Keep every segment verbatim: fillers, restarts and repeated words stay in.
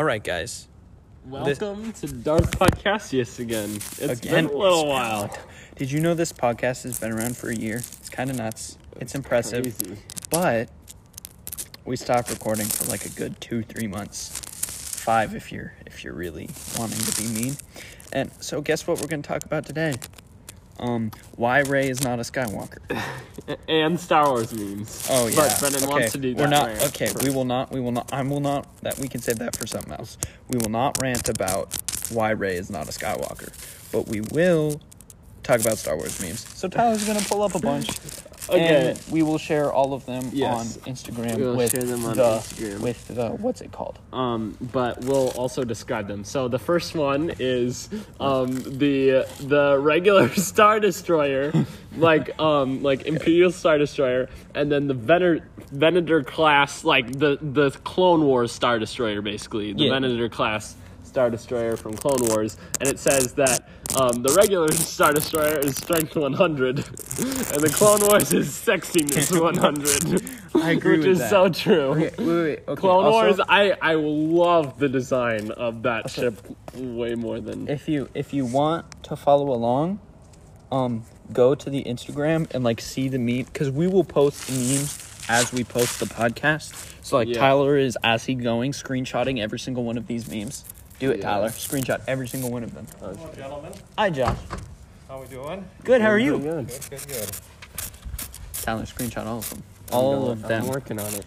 All right, guys. Welcome this... to Dark Podcastius again. It's again, been a little while. Did you know this podcast has been around for a year? It's kind of nuts. That's it's impressive. Crazy. But we stopped recording for like a good two, three months. Five if you're if you're really wanting to be mean. And so guess what we're going to talk about today? Um, why Rey is not a Skywalker. And Star Wars memes. Oh yeah. But Brennan okay. wants to do that. We're not rant okay, first. we will not we will not I will not that we can save that for something else. We will not rant about why Rey is not a Skywalker. But we will talk about Star Wars memes. So Tyler's gonna pull up a bunch. Okay. And we will share all of them yes. on Instagram. We'll with share them on the, Instagram. With the, what's it called? Um, but we'll also describe them. So the first one is um, the the regular Star Destroyer, like um, like Imperial Star Destroyer, and then the Venator, Venator class, like the, the Clone Wars Star Destroyer, basically. The yeah. Venator class Star Destroyer from Clone Wars, and it says that um, the regular Star Destroyer is strength one hundred, and the Clone Wars is sexiness one hundred. I agree which with is that. So true. Okay, wait, wait, okay. Clone also, Wars, I, I love the design of that okay. ship way more than if you if you want to follow along, um, go to the Instagram and like see the meme because we will post the memes as we post the podcast. So like yeah. Tyler is as he going screenshotting every single one of these memes. Do it, yeah. Tyler. Screenshot every single one of them. Hello, gentlemen. Hi, Josh. How we doing? Good. How are you? Good, good, good. good. Tyler, screenshot all of them. I'm all going, of them. I'm working on it.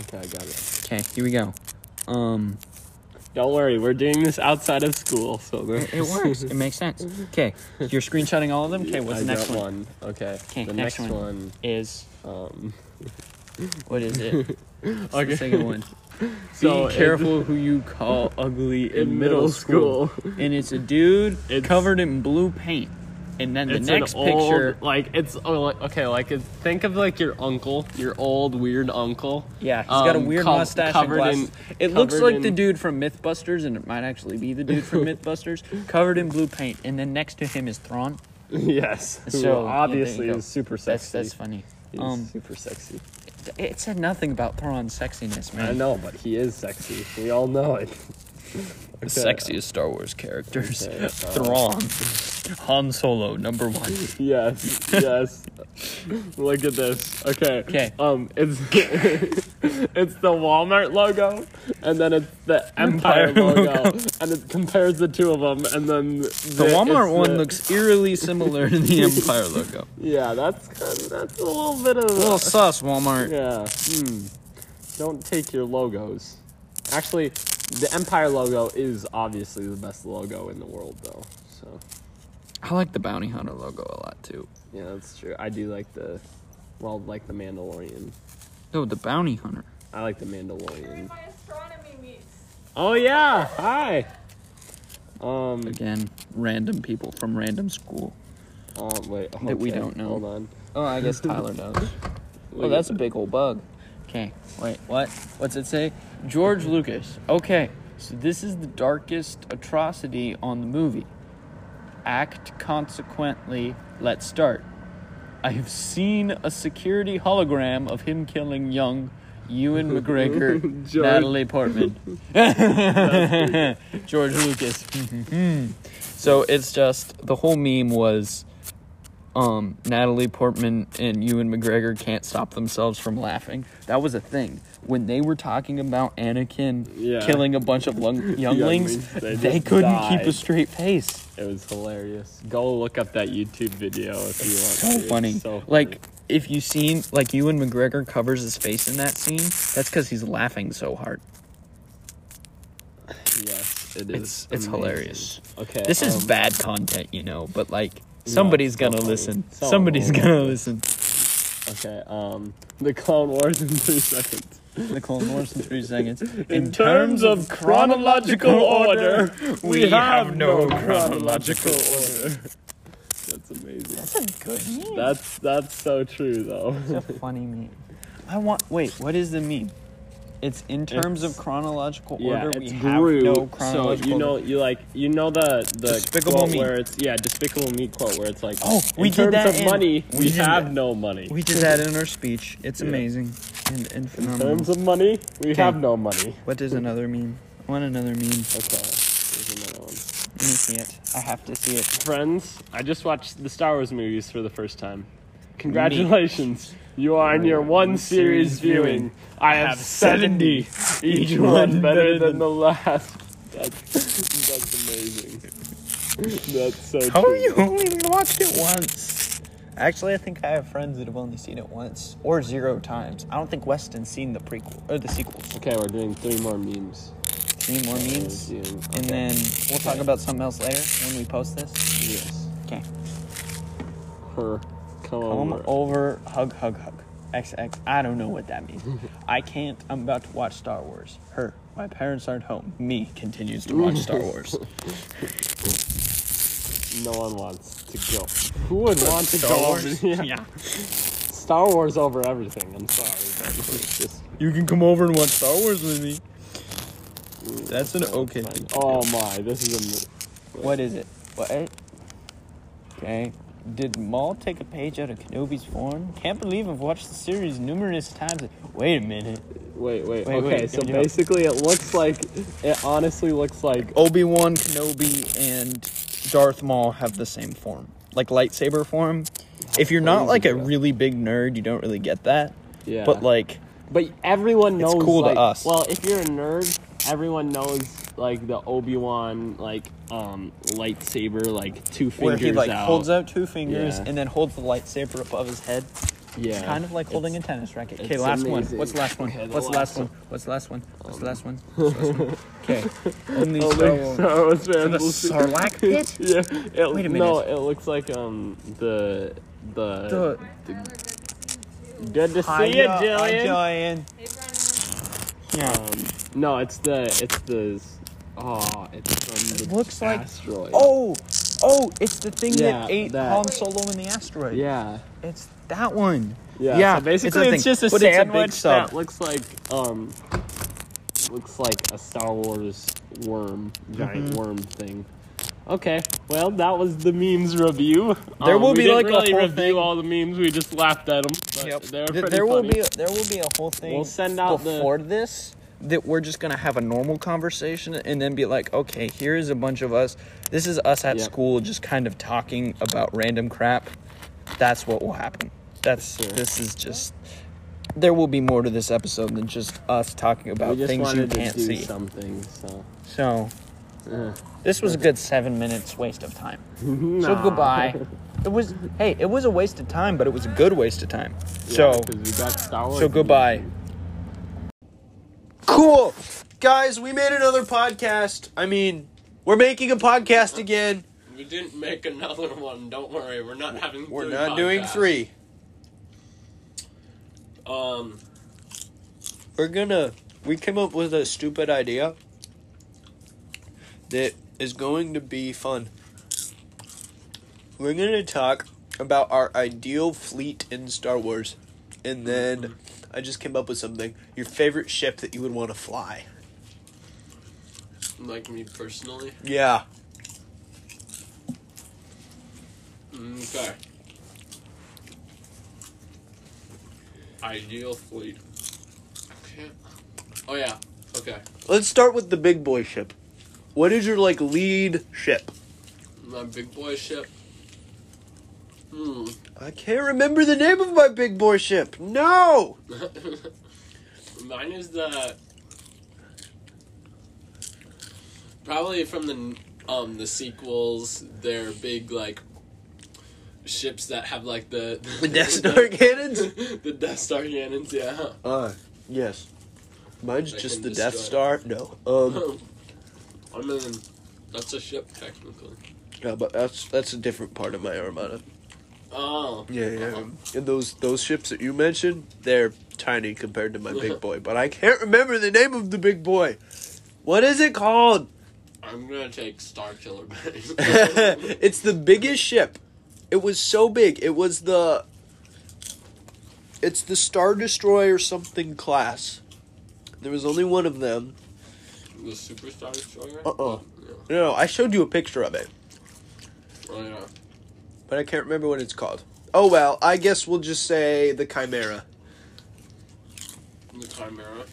Okay, I got it. Okay, here we go. Um, Don't worry. We're doing this outside of school, so... It, it works. It makes sense. Okay, you're screenshotting all of them? Okay, what's the next one? one? Okay, the next, next one, one is... Um, what is it? What's okay. the second one? So be careful it, who you call ugly in, in middle school. school. And it's a dude it's, covered in blue paint. And then the next old, picture, like it's oh, like, okay, like it's, think of like your uncle, your old weird uncle. Yeah, he's um, got a weird co- mustache. Covered and in, it looks like in, the dude from MythBusters, and it might actually be the dude from MythBusters, covered in blue paint. And then next to him is Thrawn. Yes. So obviously, yeah, is super sexy. That's, that's funny. He's um, super sexy. It said nothing about Thrawn's sexiness, man. I know, but he is sexy. We all know it. Okay. The sexiest Star Wars characters. Okay. Thrawn. Han Solo, number one. Yes, yes. Look at this. Okay. Okay. Um, it's it's the Walmart logo, and then it's the Empire, Empire logo, logo, and it compares the two of them, and then... The, the Walmart one the... looks eerily similar to the Empire logo. Yeah, that's kind of, that's a little bit of... A little sus, Walmart. Yeah. Mm. Don't take your logos. Actually... The Empire logo is obviously the best logo in the world, though. So, I like the Bounty Hunter logo a lot too. Yeah, that's true. I do like the, well, like the Mandalorian. No, the Bounty Hunter. I like the Mandalorian. My astronomy meets. Oh yeah! Hi. Um. Again, random people from random school. Um. Wait. Okay. That we don't know. Hold on. Oh, I guess Tyler knows. Oh, that's a big old bug. Okay, wait, what? What's it say? George Lucas. Okay, so this is the darkest atrocity on the movie. Act consequently, let's start. I have seen a security hologram of him killing young Ewan McGregor, Natalie Portman. George Lucas. So it's just, the whole meme was... Um, Natalie Portman and Ewan McGregor can't stop themselves from laughing. That was a thing. When they were talking about Anakin yeah. killing a bunch of lung- younglings, they, they couldn't died. keep a straight face. It was hilarious. Go look up that YouTube video if you it's want so to. Funny. It's so funny. Like, if you've seen, like, Ewan McGregor covers his face in that scene, that's because he's laughing so hard. Yes, it is. It's, it's hilarious. Okay. This um, is bad content, you know, but, like, Somebody's no, gonna so listen. So Somebody's old. gonna listen. Okay, um, the Clone Wars in three seconds. The Clone Wars in three seconds. In, in terms, terms of chronological, chronological order, order, we have, have no chronological, chronological order. That's amazing. That's a good meme. That's, that's so true, though. That's a funny meme. I want... Wait, what is the meme? It's in terms it's, of chronological order. Yeah, we have Gru, no chronological. So you know, you like, you know the the Despicable quote me. where it's yeah, Despicable Me quote where it's like, oh, we in did terms that of in, money, we, we have that. no money. We did that in our speech. It's yeah. amazing and, and phenomenal. In terms of money, we okay. have no money. What is another meme? Want another meme? Okay, there's another one. Let me see it. I have to see it. Friends, I just watched the Star Wars movies for the first time. Congratulations. Neat. You are in your one series viewing. I have seventy. Each one better than the last. That's, that's amazing. That's so How true. Are you only watched it once? Actually, I think I have friends that have only seen it once or zero times. I don't think Weston's seen the prequel or the sequels. Okay, we're doing three more memes. Three more okay, memes? Okay. And then we'll talk about something else later when we post this? Yes. Okay. Her. Come, come over. over, hug, hug, hug. X X. I don't know what that means. I can't. I'm about to watch Star Wars. Her. My parents aren't home. Me continues to watch Star Wars. No one wants to go. Who would want to Star go Wars? Over? Yeah. yeah. Star Wars over everything. I'm sorry. But it's just... You can come over and watch Star Wars with me. Mm, that's, that's an okay thing. Oh my, this is a... What is it? What? Okay. Did Maul take a page out of Kenobi's form? Can't believe I've watched the series numerous times. Wait a minute. Wait, wait. wait okay, wait, so basically it looks like... It honestly looks like... Obi-Wan, Kenobi, and Darth Maul have the same form. Like, lightsaber form. If you're not, like, a really big nerd, you don't really get that. Yeah. But, like... But everyone knows... It's cool like, to us. Well, if you're a nerd, everyone knows... Like the Obi-Wan, like um, lightsaber, like two fingers out. Where he like out. holds out two fingers yeah. and then holds the lightsaber above his head. Yeah, it's kind of like holding it's, a tennis racket. Okay, last amazing. one. What's the last one? Okay, the What's the last, last one? one? What's the last one? What's the last one? Okay, only Star Wars fans will see. The Sarlacc pit? Yeah. It, Wait a minute. No, it looks like um the the. the, the good to Hi see you, Jillian. Jillian. Yeah. Um, no, it's the it's the. Oh, it's from the it looks like asteroid. Oh, oh, it's the thing yeah, that ate that. Han Solo in the asteroid. Yeah, it's that one. Yeah, yeah so basically it's, it's just a but sandwich a that looks like um, looks like a Star Wars worm, giant mm-hmm. worm thing. Okay, well that was the memes review. There um, will we be didn't like really a whole review thing. all the memes. We just laughed at them. But yep. they were pretty there will funny. be a, there will be a whole thing. We'll send out before the... this. That we're just going to have a normal conversation and then be like, okay, here's a bunch of us. This is us at yep. school just kind of talking about random crap. That's what will happen. That's sure. This is just... There will be more to this episode than just us talking about things you can't see. Something, so... so uh, this was a good seven minutes waste of time. Nah. So goodbye. It was... Hey, it was a waste of time, but it was a good waste of time. Yeah, so... We got so goodbye. Music. Cool. Guys, we made another podcast. I mean, we're making a podcast again. We didn't make another one. Don't worry. We're not having We're not podcasts. doing three. Um, We're gonna... We came up with a stupid idea that is going to be fun. We're gonna talk about our ideal fleet in Star Wars. And then... I just came up with something. Your favorite ship that you would want to fly. Like me personally? Yeah. Okay. Ideal fleet. Okay. Oh, yeah. Okay. Let's start with the big boy ship. What is your, like, lead ship? My big boy ship? Hmm. I can't remember the name of my big boy ship. No! Mine is the... Probably from the um the sequels, they're big, like, ships that have, like, the... The Death Star cannons? The Death Star cannons, yeah. Uh, yes. Mine's they just the destroy. Death Star. No. Um. I mean, that's a ship, technically. Yeah, but that's that's a different part of my armada. Oh. Yeah, yeah. Uh-huh. And those those ships that you mentioned, they're tiny compared to my big boy. But I can't remember the name of the big boy. What is it called? I'm going to take Star Killer back. It's the biggest ship. It was so big. It was the... It's the Star Destroyer something class. There was only one of them. The Super Star Destroyer? Uh-uh. Yeah. No, I showed you a picture of it. Oh, yeah. But I can't remember what it's called. Oh, well, I guess we'll just say the Chimera. The Chimera?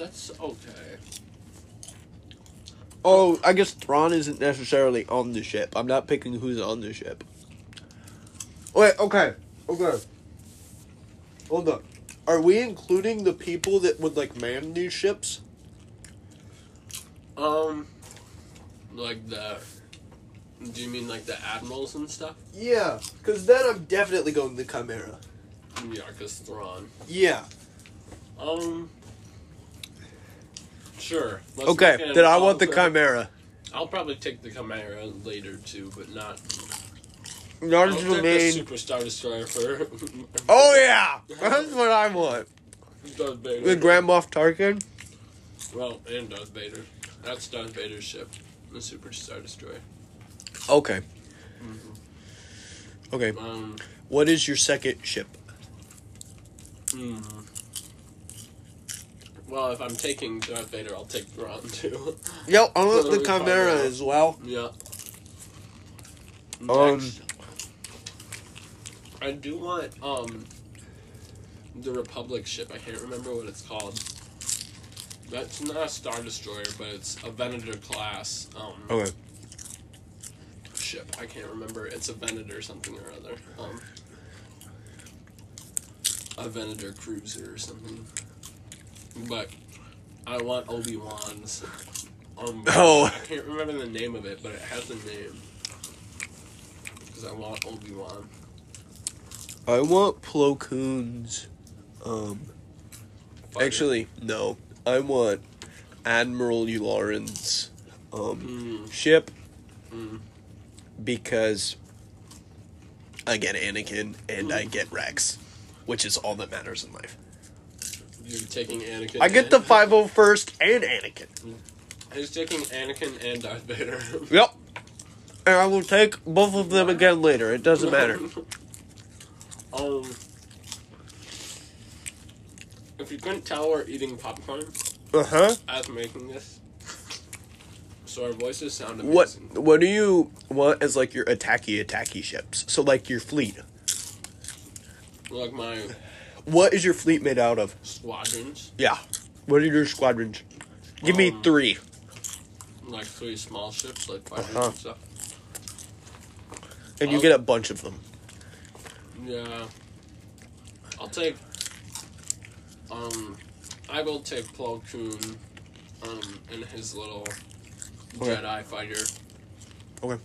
That's okay. Oh, I guess Thrawn isn't necessarily on the ship. I'm not picking who's on the ship. Wait, okay. Okay. Hold up. Are we including the people that would, like, man these ships? Um, like the... Do you mean, like, the admirals and stuff? Yeah, because then I'm definitely going to the Chimera. Yeah, because Thrawn. Yeah. Um... Sure. Let's okay, then I want the Chimera. I'll probably take the Chimera later, too, but not... Not I'll take main... the Super Star Destroyer for... Oh, yeah! That's what I want. Darth Vader. The Grand Moff Tarkin? Well, and Darth Vader. That's Darth Vader's ship. The Super Star Destroyer. Okay. Mm-hmm. Okay. Um, what is your second ship? Mm. Well, if I'm taking Darth Vader, I'll take Thrawn, too. Yep, I want so the Chimera as well. Yeah. Next, um, I do want, um, the Republic ship. I can't remember what it's called. That's not a Star Destroyer, but it's a Venator class, um... Okay. Ship. I can't remember. It's a Venator something or other. Um, a Venator cruiser or something. But I want Obi-Wan's. Um, oh. I can't remember the name of it, but it has a name. Because I want Obi-Wan. I want Plo Koon's. Um, Fighter. Actually, no. I want Admiral Yularen's um, mm. ship. Mm. Because I get Anakin and I get Rex, which is all that matters in life. You're taking Anakin. I get the five oh first and Anakin. He's taking Anakin and Darth Vader. Yep. And I will take both of them again later. It doesn't matter. um, if you couldn't tell, we're eating popcorn. Uh huh. As making this. So our voices sound amazing. What, what do you want as, like, your attacky, attacky ships? So, like, your fleet. Like my... What is your fleet made out of? Squadrons. Yeah. What are your squadrons? Give um, me three. Like three small ships, like fighters uh-huh. and stuff. And I'll, you get a bunch of them. Yeah. I'll take... Um, I will take Plo Koon um, and his little... Okay. Jedi fighter. Okay.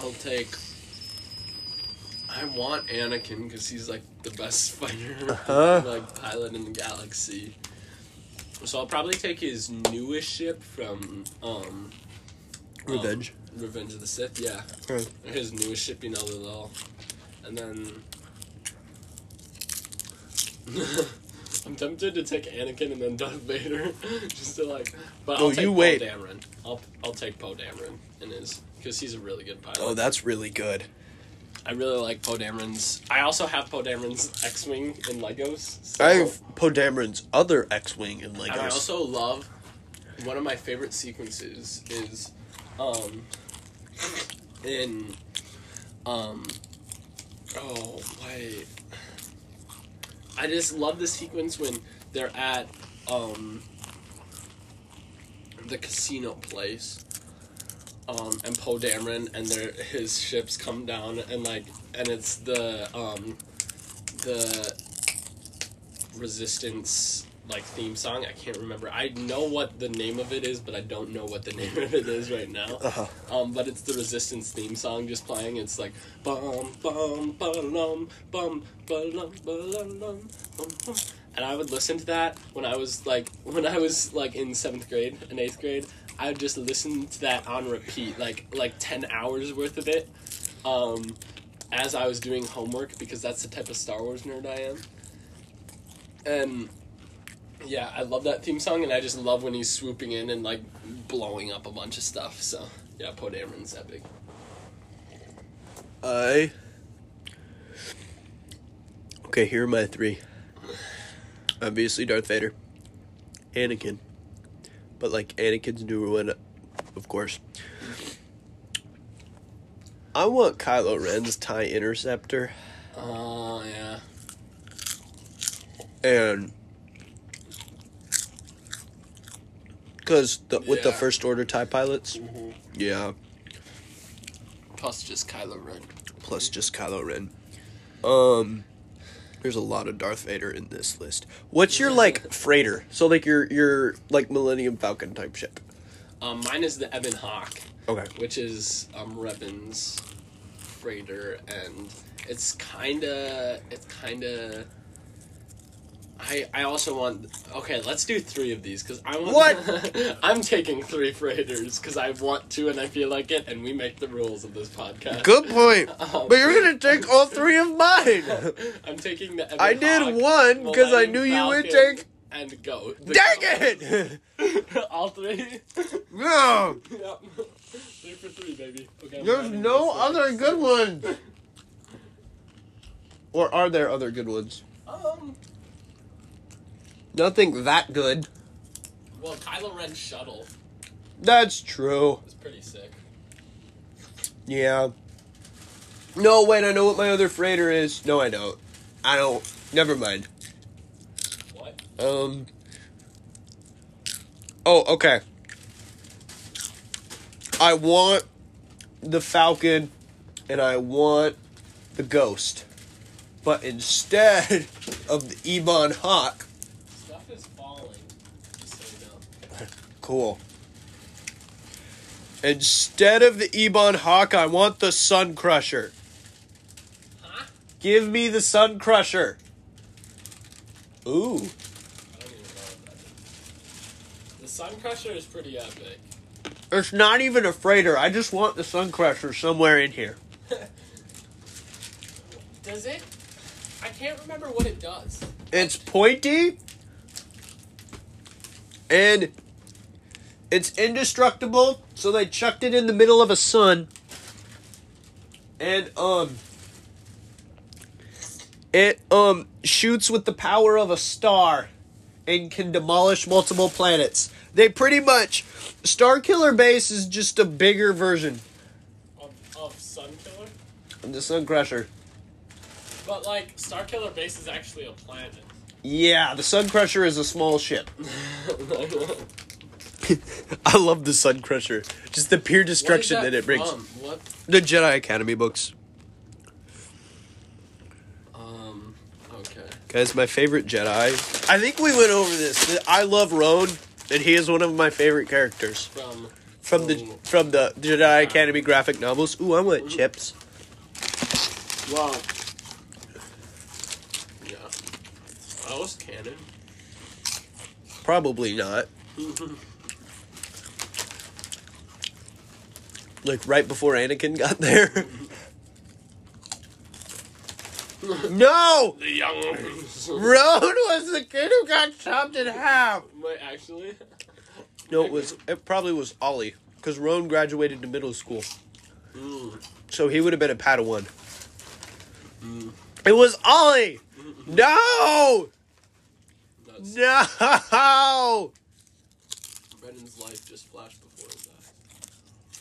I'll take... I want Anakin because he's, like, the best fighter, uh-huh. like, pilot in the galaxy. So I'll probably take his newest ship from, um... Revenge. Um, Revenge of the Sith, yeah. Okay. His newest ship, you know, the little... And then... I'm tempted to take Anakin and then Darth Vader, just to like. But I'll oh, take you Poe wait. Dameron. I'll I'll take Poe Dameron and his because he's a really good pilot. Oh, that's really good. I really like Poe Dameron's. I also have Poe Dameron's X-wing in Legos. So. I have Poe Dameron's other X-wing in Legos. And I also love one of my favorite sequences is, um, in, um, oh wait. I just love the sequence when they're at um, the casino place, um, and Poe Dameron and their his ships come down and like and it's the um, the Resistance like theme song. I can't remember. I know what the name of it is, but I don't know what the name of it is right now. Uh-huh. Um, but it's the Resistance theme song just playing. It's like bum bum bum bum bum bum, and I would listen to that when I was like when I was like in seventh grade and eighth grade. I would just listen to that on repeat, like like ten hours worth of it, um, as I was doing homework because that's the type of Star Wars nerd I am. And yeah, I love that theme song, and I just love when he's swooping in and, like, blowing up a bunch of stuff. So, yeah, Poe Dameron's epic. I... Okay, here are my three. Obviously, Darth Vader. Anakin. But, like, Anakin's newer one, of course. I want Kylo Ren's TIE Interceptor. Oh, uh, yeah. And... Because the, with yeah. the First Order TIE pilots? Mm-hmm. Yeah. Plus just Kylo Ren. Plus just Kylo Ren. Um, there's a lot of Darth Vader in this list. What's your, like, freighter? So, like, your, your like, Millennium Falcon type ship. Um, mine is the Ebon Hawk. Okay. Which is, um, Revan's freighter, and it's kinda, it's kinda... I, I also want... Okay, let's do three of these, because I want... What? I'm taking three freighters, because I want to, and I feel like it, and we make the rules of this podcast. Good point. Um, but you're going to take all three of mine. I'm taking the Ebon I Hawk, did one, because I knew Falcon, you would take... And go. Dang goat. It! All three? No. Yep. Three for three, baby. Okay, there's no other good ones. Or are there other good ones? Um... Nothing that good. Well, Kylo Ren's shuttle. That's true. It's pretty sick. Yeah. No, wait, I know what my other freighter is. No, I don't. I don't. Never mind. What? Um. Oh, okay. I want the Falcon, and I want the Ghost. But instead of the Ebon Hawk... Cool. Instead of the Ebon Hawk, I want the Sun Crusher. Huh? Give me the Sun Crusher. Ooh. I don't even know what that is. The Sun Crusher is pretty epic. It's not even a freighter. I just want the Sun Crusher somewhere in here. Does it? I can't remember what it does. It's pointy. And... it's indestructible, so they chucked it in the middle of a sun. And, um... it, um, shoots with the power of a star and can demolish multiple planets. They pretty much... Starkiller Base is just a bigger version. Of, of Sunkiller? Of the Sun Crusher. But, like, Starkiller Base is actually a planet. Yeah, the Sun Crusher is a small ship. I love the Sun Crusher. Just the pure destruction that, that it brings. What? The Jedi Academy books. Um, okay. Guys, my favorite Jedi. I think we went over this. I love Roan, and he is one of my favorite characters. From from oh, the from the Jedi wow. Academy graphic novels. Ooh, I want chips. Wow. Yeah. I was canon. Probably not. Like, right before Anakin got there. No! The young Roan was the kid who got chopped in half. Wait, actually? No, it was... It probably was Ollie. Because Roan graduated to middle school. Mm. So he would have been a Padawan. Mm. It was Ollie! No! That's... No! Brennan's life just flashed before his eyes.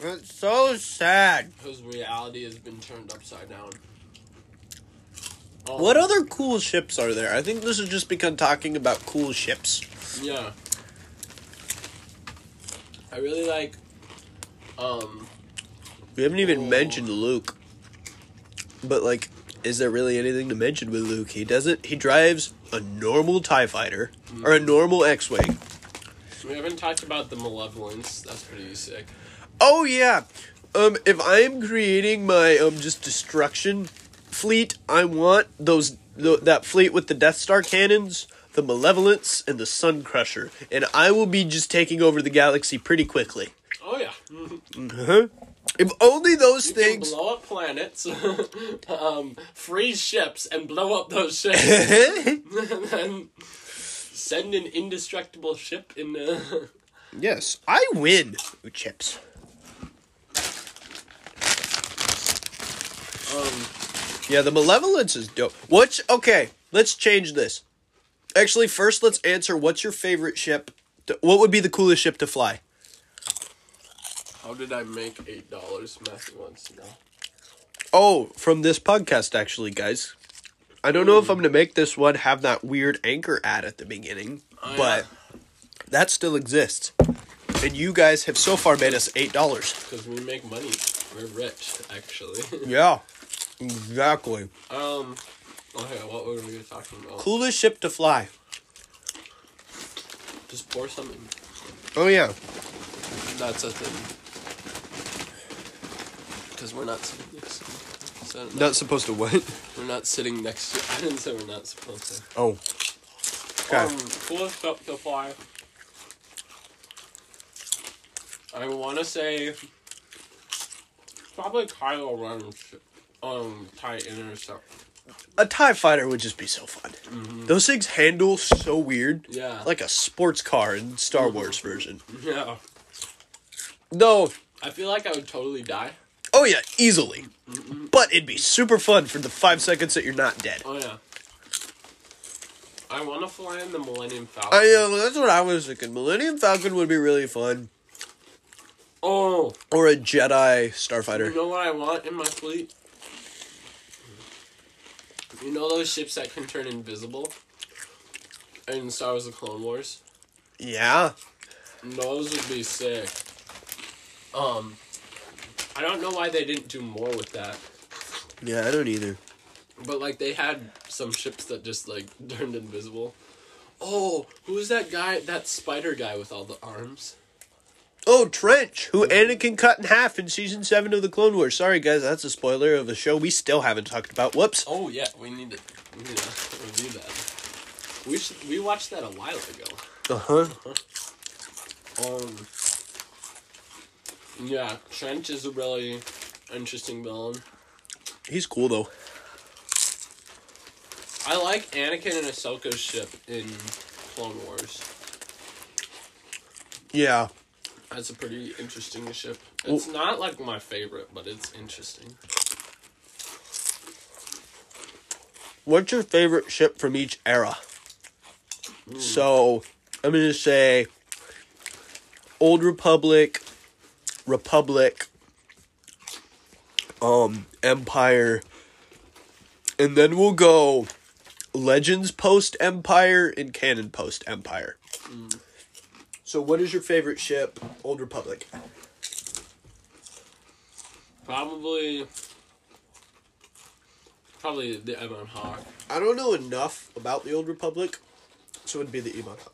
It's so sad. Because reality has been turned upside down. Um, what other cool ships are there? I think this has just become talking about cool ships. Yeah. I really like... Um... We haven't even oh. mentioned Luke. But, like, is there really anything to mention with Luke? He doesn't... He drives a normal TIE fighter. Mm. Or a normal X-Wing. We haven't talked about the Malevolence. That's pretty sick. Oh, yeah. Um, if I'm creating my, um, just destruction fleet, I want those, th- that fleet with the Death Star cannons, the Malevolence, and the Sun Crusher. And I will be just taking over the galaxy pretty quickly. Oh, yeah. Mm-hmm. Mm-hmm. If only those you things... can blow up planets, um, freeze ships, and blow up those ships. And then send an indestructible ship in the... Yes, I win. Ooh, chips. Um, yeah, the Malevolence is dope. What's, okay, let's change this. Actually, first let's answer, what's your favorite ship? To, what would be the coolest ship to fly? How did I make eight dollars Matthew wants to know. Oh, from this podcast, actually, guys. I don't mm. know if I'm going to make this one have that weird anchor ad at the beginning, oh, but... Yeah. That still exists. and you guys have so far made us eight dollars. Because we make money. We're rich, actually. Yeah, exactly. Um, okay, what were we talking about? Coolest ship to fly. Just pour something. Oh, yeah. That's a thing. Because we're not sitting next to... So not know. Supposed to what? We're not sitting next to... I didn't say we're not supposed to. Oh. Okay. Um, coolest ship to fly. I want to say... Probably Kylo Ren's um, TIE Interceptor. A TIE fighter would just be so fun. Mm-hmm. Those things handle so weird. Yeah. Like a sports car in Star mm-hmm. Wars version. Yeah. Though. I feel like I would totally die. Oh, yeah. Easily. Mm-hmm. But it'd be super fun for the five seconds that you're not dead. Oh, yeah. I want to fly in the Millennium Falcon. I, uh, that's what I was thinking. Millennium Falcon would be really fun. Oh. Or a Jedi starfighter. You know what I want in my fleet? You know those ships that can turn invisible? In Star Wars The Clone Wars? Yeah. Those would be sick. Um, I don't know why they didn't do more with that. Yeah, I don't either. But, like, they had some ships that just, like, turned invisible. Oh, who's that guy, that spider guy with all the arms? Oh, Trench, who Anakin cut in half in Season seven of The Clone Wars. Sorry, guys, that's a spoiler of a show we still haven't talked about. Whoops. Oh, yeah, we need to, we need to review that. We should, we watched that a while ago. Uh-huh. uh-huh. Um, yeah, Trench is a really interesting villain. He's cool, though. I like Anakin and Ahsoka's ship in Clone Wars. Yeah. That's a pretty interesting ship. It's well, not, like, my favorite, but it's interesting. What's your favorite ship from each era? Mm. So, I'm going to say Old Republic, Republic, um, Empire, and then we'll go Legends post-Empire and Canon post-Empire. Mm. So, what is your favorite ship, Old Republic? Probably, probably the Ebon Hawk. I don't know enough about the Old Republic, so it would be the Ebon Hawk.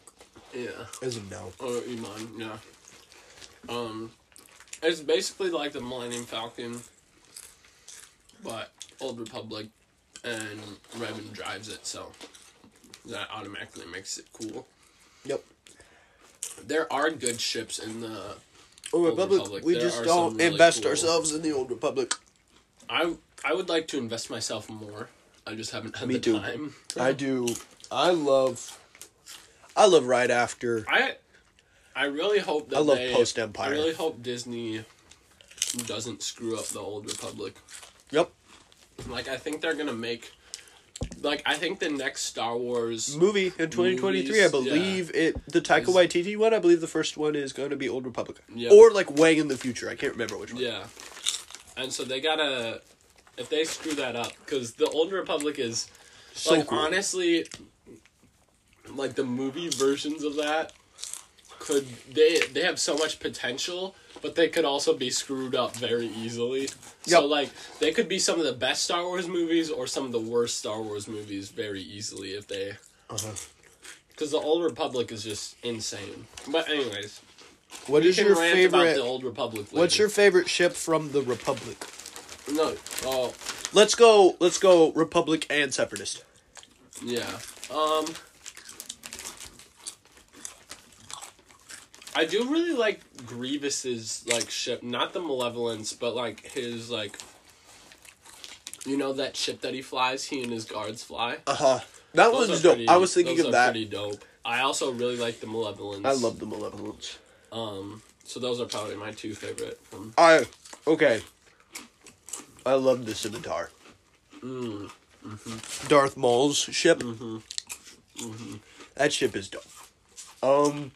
Yeah. As of now. Or Ebon, yeah. Um, it's basically like the Millennium Falcon, but Old Republic and Revan drives it, so that automatically makes it cool. Yep. There are good ships in the Old Republic. Republic. We there just don't really invest cool... ourselves in the Old Republic. I I would like to invest myself more. I just haven't had Me the too. time. I do. I love. I love right after. I. I really hope that I love post Empire. I really hope Disney doesn't screw up the Old Republic. Yep. Like I think they're gonna make. Like, I think the next Star Wars... Movie in twenty twenty-three, movies, I believe yeah. it... The Taika Waititi one, I believe the first one is going to be Old Republic. Yep. Or, like, way in the future. I can't remember which one. Yeah. And so they gotta... If they screw that up, because the Old Republic is... So like, cool. honestly, like, the movie versions of that could... They, they have so much potential, but they could also be screwed up very easily. Yep. So, like, they could be some of the best Star Wars movies or some of the worst Star Wars movies very easily if they... Uh-huh. Because the Old Republic is just insane. But anyways. What is your favorite... about the Old Republic later. What's your favorite ship from the Republic? No. Oh. Let's go... Let's go Republic and Separatist. Yeah. Um... I do really like Grievous's, like, ship. Not the Malevolence, but, like, his, like... You know that ship that he flies? He and his guards fly? Uh-huh. That those one's dope. Pretty, I was thinking of that. Those are pretty dope. I also really like the Malevolence. I love the Malevolence. Um, so those are probably my two favorite. From... I... Okay. I love the Scimitar. Mm. Mm-hmm. Darth Maul's ship. Mm-hmm. Mm-hmm. That ship is dope. Um...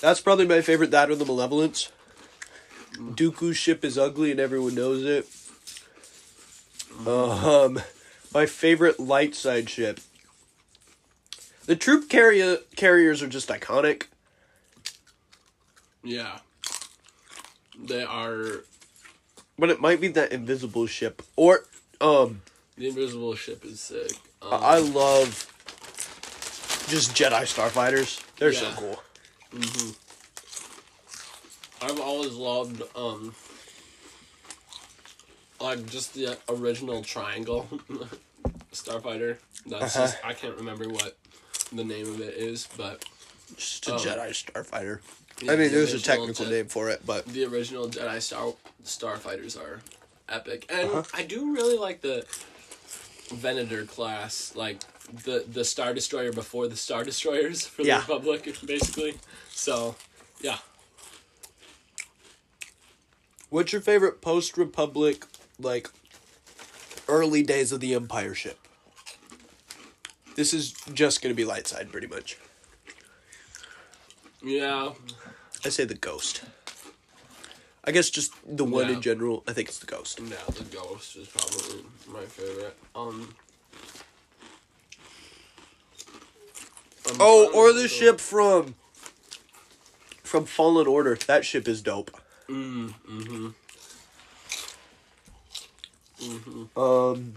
That's probably my favorite, that or the Malevolence. Mm. Dooku's ship is ugly and everyone knows it. Mm. Um, my favorite light side ship. The troop carrier carriers are just iconic. Yeah. They are... But it might be that invisible ship. Or, um... the invisible ship is sick. Um, I love just Jedi starfighters. They're yeah. so cool. Mm-hmm. I've always loved, um... like, just the original triangle starfighter. That's uh-huh. just... I can't remember what the name of it is, but... Just a um, Jedi starfighter. Yeah, I mean, the there's a technical Je- name for it, but... The original Jedi star starfighters are epic. And uh-huh. I do really like the Venator class, like, the, the Star Destroyer before the Star Destroyers for yeah. the Republic, basically. So, yeah. What's your favorite post-Republic, like, early days of the Empire ship? This is just going to be light side, pretty much. Yeah. I say the Ghost. I guess just the one yeah. in general, I think it's the Ghost. Yeah, the Ghost is probably my favorite. Um. I'm oh, or the, the ship from... From Fallen Order. That ship is dope. Mm, mm-hmm. Mm-hmm. Um.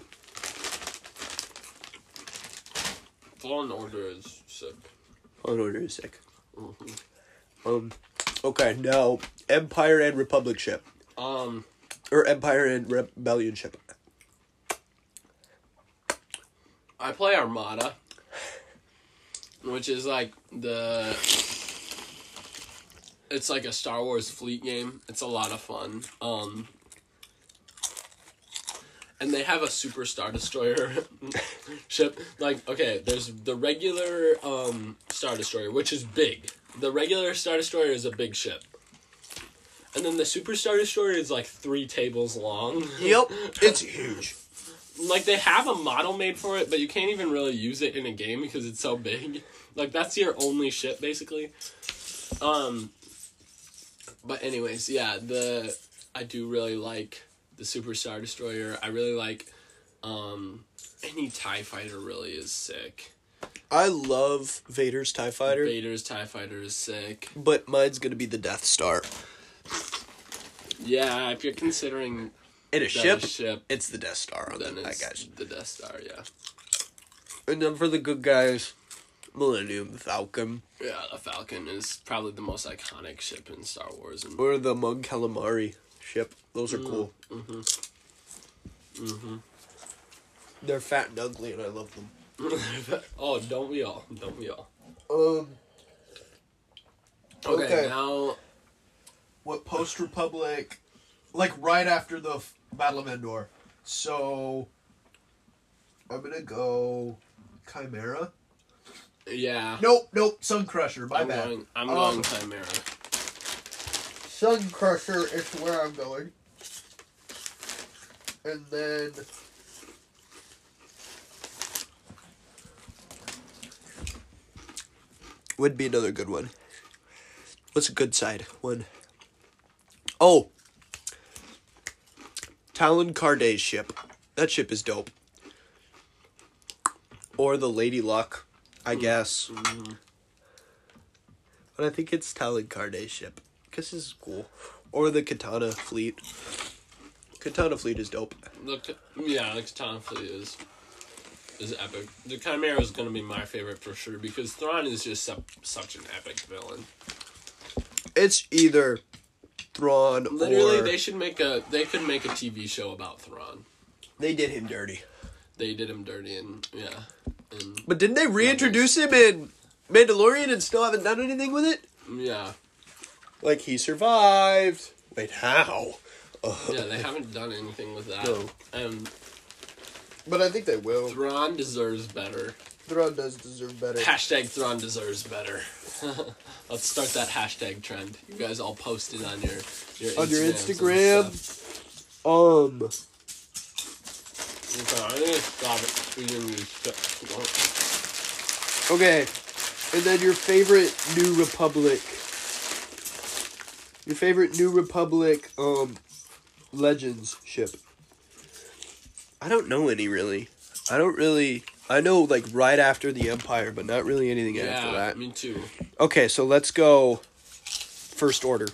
Fallen Order is sick. Fallen Order is sick. Mm-hmm. Um, okay, now Empire and Republic ship. Um, or Empire and Rebellion ship. I play Armada, which is like the. It's like a Star Wars fleet game. It's a lot of fun. Um, and they have a Super Star Destroyer ship. Like, okay, there's the regular um, Star Destroyer, which is big. The regular Star Destroyer is a big ship. And then the Super Star Destroyer is like three tables long. Yep, it's huge. Like, they have a model made for it, but you can't even really use it in a game because it's so big. Like, that's your only ship, basically. Um, but anyways, yeah, the I do really like... the Super Star Destroyer. I really like um, any TIE Fighter really is sick. I love Vader's TIE Fighter. Vader's TIE Fighter is sick. But mine's going to be the Death Star. Yeah, if you're considering... In a ship, ship, it's the Death Star. On then the, it's I guess. the Death Star, yeah. And then for the good guys, Millennium Falcon. Yeah, the Falcon is probably the most iconic ship in Star Wars. And- or the Mon Calamari ship. Those are mm, cool. Mm-hmm. Mm-hmm. They're fat and ugly, and I love them. Oh, don't we all? Don't we all? Um. Okay, okay. Now... What post-Republic... Like, right after the F- Battle of Endor. So... I'm gonna go... Chimera? Yeah. Nope, nope. Sun Crusher. My I'm bad. Going, I'm um, going Chimera. Sun Crusher is where I'm going. And then... would be another good one. What's a good side one? Oh! Talon Carday's ship. That ship is dope. Or the Lady Luck, I guess. Mm-hmm. But I think it's Talon Carday's ship. This is cool. Or the Katana Fleet. Katana Fleet is dope. The, yeah, the Katana Fleet is is epic. The Chimera is going to be my favorite for sure because Thrawn is just su- such an epic villain. It's either Thrawn Literally, or... Literally, they should make a... They could make a T V show about Thrawn. They did him dirty. They did him dirty and... Yeah. And but didn't they reintroduce him in Mandalorian and still haven't done anything with it? Yeah. Like, he survived. Wait, how? Uh, yeah, they haven't done anything with that. No. Um, but I think they will. Thrawn deserves better. Thrawn does deserve better. Hashtag Thrawn deserves better. Let's start that hashtag trend. You guys all posted on your, your on Instagram. On your Instagram. Um. Okay, I'm going to stop it. We didn't use stuff. Okay. And then your favorite New Republic... Your favorite New Republic um, Legends ship? I don't know any, really. I don't really... I know, like, right after the Empire, but not really anything yeah, after that. Yeah, me too. Okay, so let's go... First Order.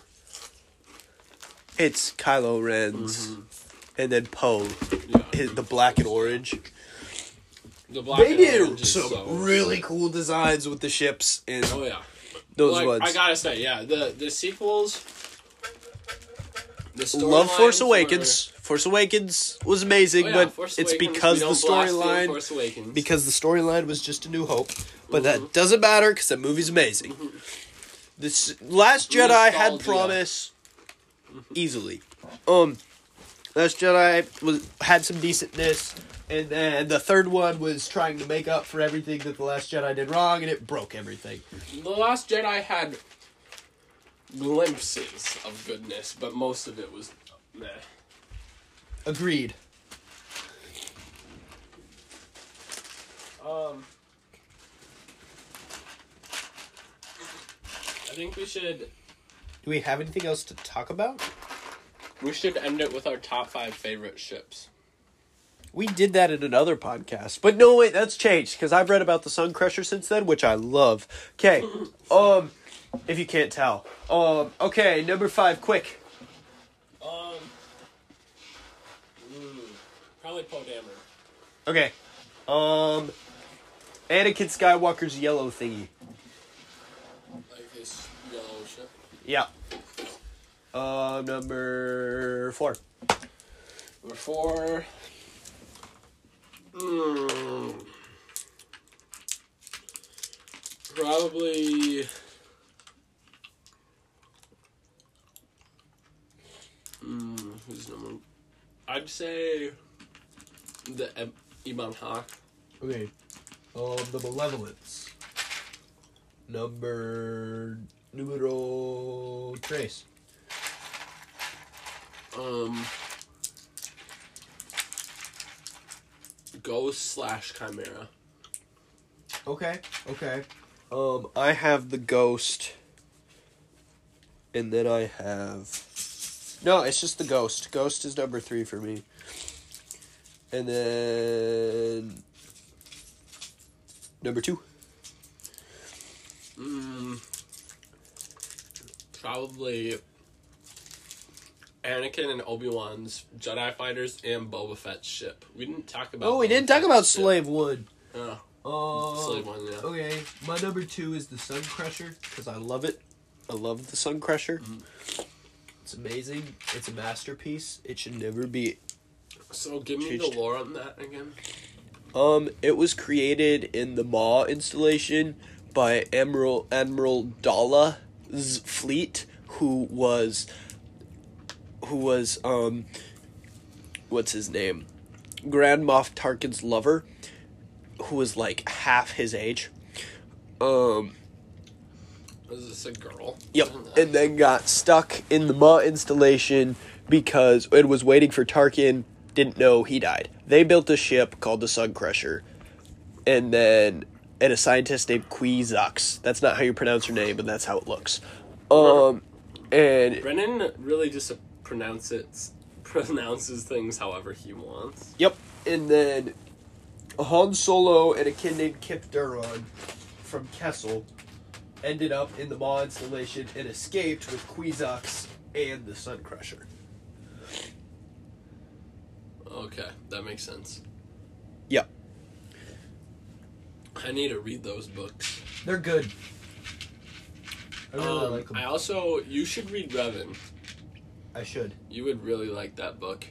It's Kylo Ren's, mm-hmm. and then Poe, yeah. his, the black and orange. The black they and did orange some so really cool. cool designs with the ships and oh yeah, those like, ones. I gotta say, yeah, the the sequels. The Love Force Awakens. For... Force Awakens was amazing, oh, yeah. but Force it's Awakens, because the storyline because the storyline was just A New Hope. But mm-hmm. that doesn't matter because that movie's amazing. Mm-hmm. This Last Jedi Nostalgia. had promise. Easily. Um, Last Jedi was had some decentness, and then the third one was trying to make up for everything that The Last Jedi did wrong, and it broke everything. The Last Jedi had glimpses of goodness, but most of it was meh. Agreed. Um, I think we should... Do we have anything else to talk about? We should end it with our top five favorite ships. We did that in another podcast. But no, wait, that's changed. Because I've read about the Sun Crusher since then, which I love. Okay. um, if you can't tell. Um, okay, number five, quick. Um, mm, probably Poe Dameron. Okay. Um, Anakin Skywalker's yellow thingy. Like this yellow ship? Yeah. Uh, number four. Number four. Mm. Probably. Mm, who's number? I'd say the e- Ebon Hawk. Okay. Um, the Malevolence. Number. Numero tres. Um, Ghost slash Chimera. Okay, okay. Um, I have the Ghost, and then I have... No, it's just the Ghost. Ghost is number three for me. And then... Number two. Hmm... Probably Anakin and Obi-Wan's Jedi Fighters and Boba Fett's ship. We didn't talk about... Oh, we Boba didn't Fett's talk about Slave ship. One. Yeah. Uh, Slave One, yeah. Okay, my number two is the Sun Crusher, because I love it. I love the Sun Crusher. Mm. It's amazing. It's a masterpiece. It should never be... So give me changed. the lore on that again. Um, It was created in the Maw installation by Admiral, Admiral Dala. Fleet, who was, who was, um, what's his name? Grand Moff Tarkin's lover, who was like half his age. Um, was this a girl? Yep. And then got stuck in the Maw installation because it was waiting for Tarkin, didn't know he died. They built a ship called the Sun Crusher, and then. And a scientist named Qwi Xux. That's not how you pronounce her name, but that's how it looks. Um, and Brennan really just pronounces pronounces things however he wants. Yep. And then Han Solo and a kid named Kip Duron from Kessel ended up in the Maw installation and escaped with Qwi Xux and the Sun Crusher. Okay, that makes sense. Yep. I need to read those books. They're good. I really um, like them. I also... You should read Revan. I should. You would really like that book.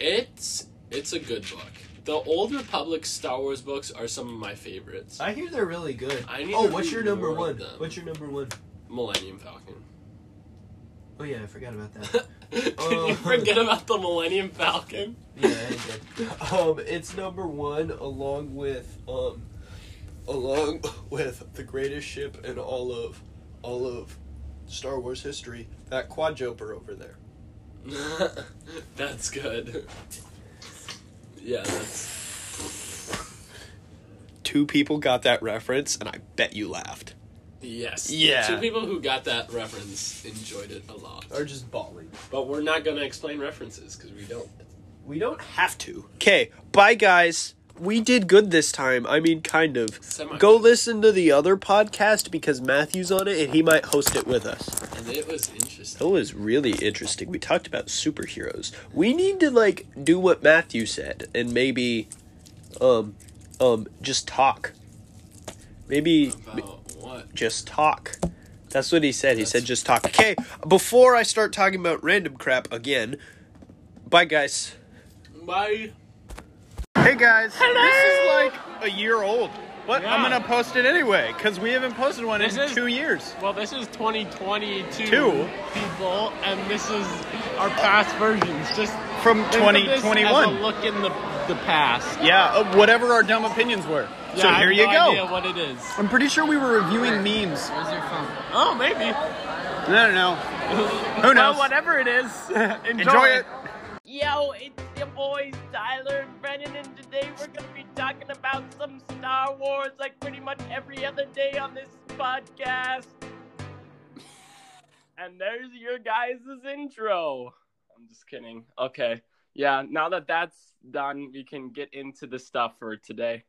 It's... It's a good book. The Old Republic Star Wars books are some of my favorites. I hear they're really good. I need oh, to what's read your number one? What's your number one? Millennium Falcon. Oh, yeah. I forgot about that. Did um, you forget about the Millennium Falcon? Yeah, I did. Um, it's number one along with... um. Along with the greatest ship in all of all of Star Wars history, that quadjumper over there. That's good. Yeah, that's... Two people got that reference, and I bet you laughed. Yes. Yeah. Two people who got that reference enjoyed it a lot. Are just bawling. But we're not going to explain references, because we don't. We don't have to. Okay, bye, guys. we did good this time. I mean, kind of. Semi- Go listen to the other podcast because Matthew's on it, and he might host it with us. And it was interesting. It was really interesting. We talked about superheroes. We need to, like, do what Matthew said and maybe um, um, just talk. Maybe... About what? Just talk. That's what he said. He That's... said just talk. Okay, before I start talking about random crap again, bye, guys. Bye. Hey guys, Hello. This is like a year old, but yeah. I'm going to post it anyway, because we haven't posted one this in is, two years. Well, this is twenty twenty-two Two. people, and this is our past versions. Just from twenty twenty-one As a look in the, the past. Yeah, uh, whatever our dumb opinions were. Yeah, so here I have you no go. Idea what it is. I'm pretty sure we were reviewing memes. Where's your phone? Oh, maybe. I don't know. Who knows? Well, whatever it is, enjoy, enjoy it. it. Yo, it's your boys Tyler and Brennan, and today we're going to be talking about some Star Wars like pretty much every other day on this podcast. And there's your guys' intro. I'm just kidding. Okay. Yeah, now that that's done, we can get into the stuff for today.